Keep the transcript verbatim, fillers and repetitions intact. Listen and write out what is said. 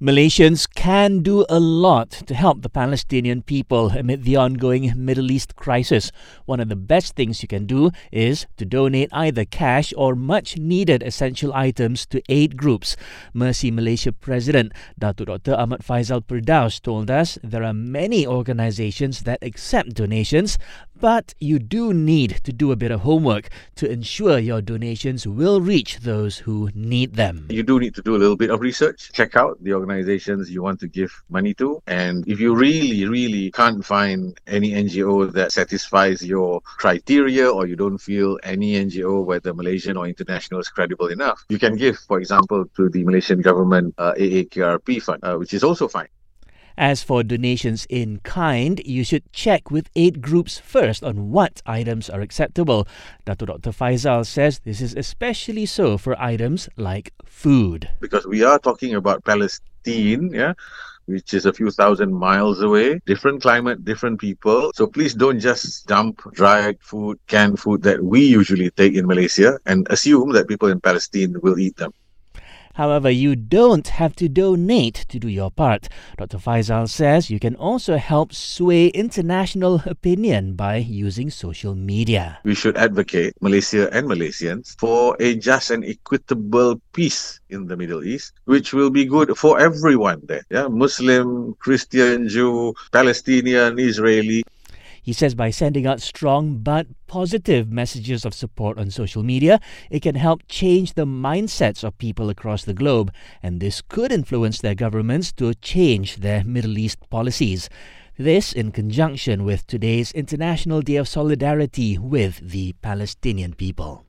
Malaysians can do a lot to help the Palestinian people amid the ongoing Middle East crisis. One of the best things you can do is to donate either cash or much-needed essential items to aid groups. Mercy Malaysia President Dato' Dr Ahmad Faizal Perdaus told us there are many organisations that accept donations, but you do need to do a bit of homework to ensure your donations will reach those who need them. You do need to do a little bit of research. Check out the organisations. organizations you want to give money to, and if you really really can't find any N G O that satisfies your criteria, or you don't feel any N G O, whether Malaysian or international, is credible enough, you can give, for example, to the Malaysian government uh, A A K R P fund, uh, which is also fine. As for donations in kind, you should check with aid groups first on what items are acceptable. Dato' Doctor Faizal says this is especially so for items like food. Because we are talking about Palestine, yeah, which is a few thousand miles away, different climate, different people. So please don't just dump dried food, canned food that we usually take in Malaysia and assume that people in Palestine will eat them. However, you don't have to donate to do your part. Doctor Faizal says you can also help sway international opinion by using social media. We should advocate, Malaysia and Malaysians, for a just and equitable peace in the Middle East, which will be good for everyone there. Yeah? Muslim, Christian, Jew, Palestinian, Israeli. He says by sending out strong but positive messages of support on social media, it can help change the mindsets of people across the globe, and this could influence their governments to change their Middle East policies. This in conjunction with today's International Day of Solidarity with the Palestinian People.